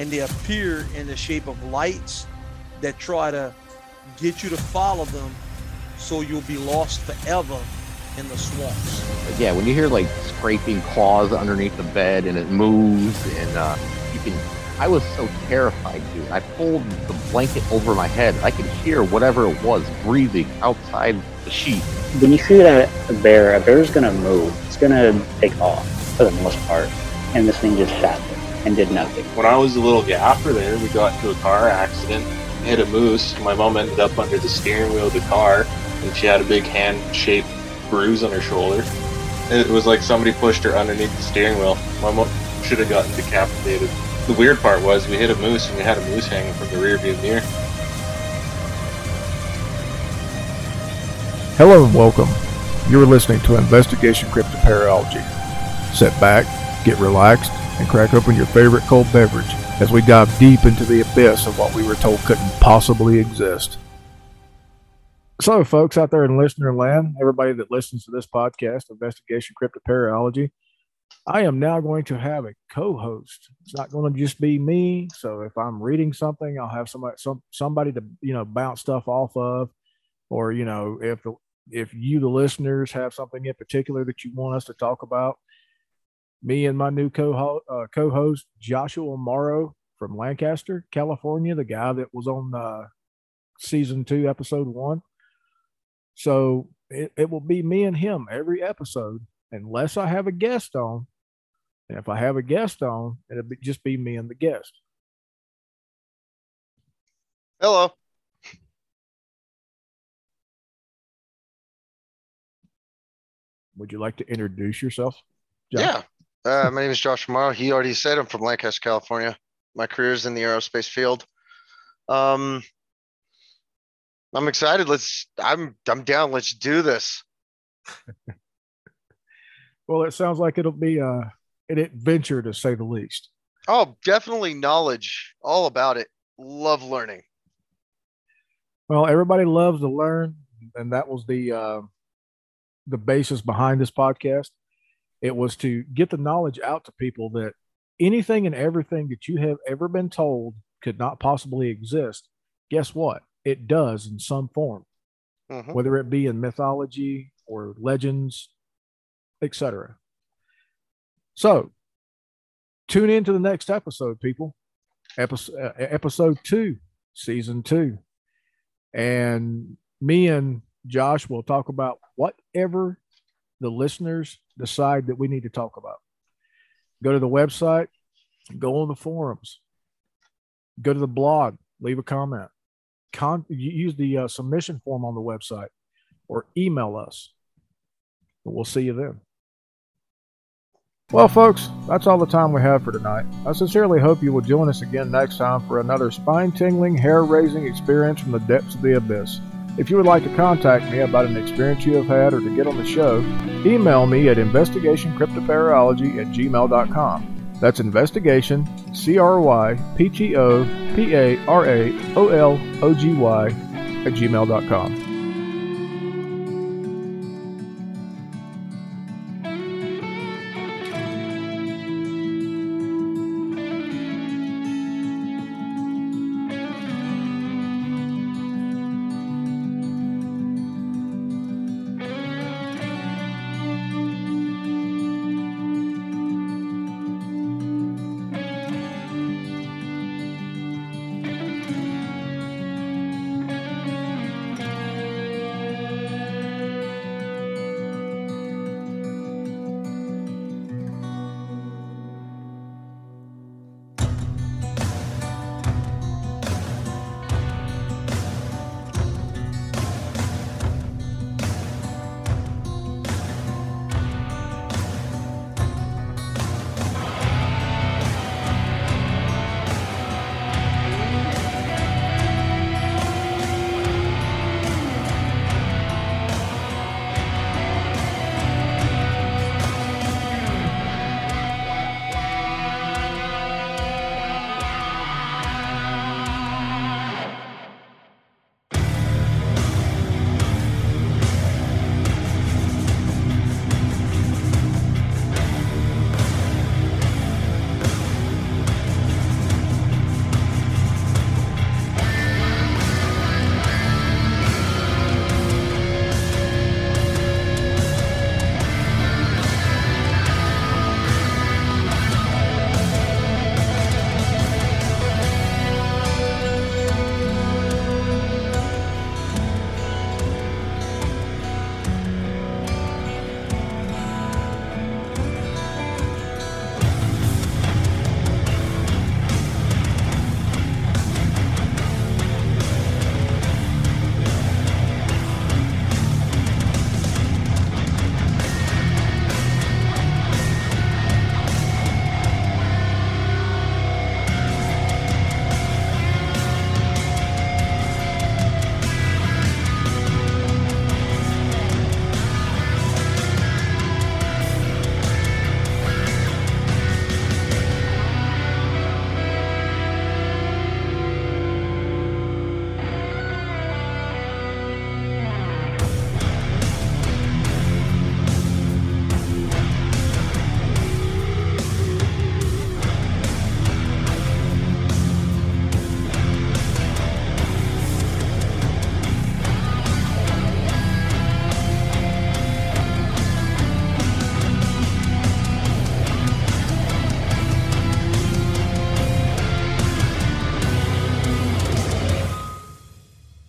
and they appear in the shape of lights that try to get you to follow them, so you'll be lost forever in the swamps. Yeah, when you hear like scraping claws underneath the bed and it moves, and you can, I was so terrified, dude. I pulled the blanket over my head. I could hear whatever it was breathing outside the sheet. When you see that bear, a bear's gonna move. It's gonna take off for the most part. And this thing just sat there and did nothing. When I was a little bit after there, we got into a car accident, hit a moose. My mom ended up under the steering wheel of the car, and she had a big hand-shaped bruise on her shoulder. It was like somebody pushed her underneath the steering wheel. My mom should have gotten decapitated. The weird part was we hit a moose, and we had a moose hanging from the rear view mirror. Hello and welcome. You're listening to Investigation Cryptopariology. Sit back, get relaxed, and crack open your favorite cold beverage as we dive deep into the abyss of what we were told couldn't possibly exist. So, folks out there in listener land, everybody that listens to this podcast, Investigation Cryptopariology, I am now going to have a co-host. It's not going to just be me. So if I'm reading something, I'll have somebody to, you know, bounce stuff off of, or, you know, if you, the listeners, have something in particular that you want us to talk about. Me and my new co-host, Joshua Morrow from Lancaster, California, the guy that was on season 2, episode 1. So it will be me and him every episode, unless I have a guest on. And if I have a guest on, it'll be, just be me and the guest. Hello. Would you like to introduce yourself, Josh? Yeah. My name is Joshua Morrow. He already said I'm from Lancaster, California. My career is in the aerospace field. I'm excited. I'm down. Let's do this. Well, it sounds like it'll be an adventure, to say the least. Oh, definitely knowledge. All about it. Love learning. Well, everybody loves to learn, and that was the basis behind this podcast. It was to get the knowledge out to people that anything and everything that you have ever been told could not possibly exist. Guess what? It does in some form, whether it be in mythology or legends, etc. So tune in to the next episode, people. Episode 2, season 2. And me and Josh will talk about whatever the listeners decide that we need to talk about. Go to the website, go on the forums, go to the blog, leave a comment, use the submission form on the website, or email us. But we'll see you then. Well, folks, that's all the time we have for tonight. I sincerely hope you will join us again next time for another spine-tingling, hair-raising experience from the depths of the abyss. If you would like to contact me about an experience you have had or to get on the show, email me at investigationcryptopariology@gmail.com. That's investigation, CRYPTOPARAOLOGY @ gmail.com.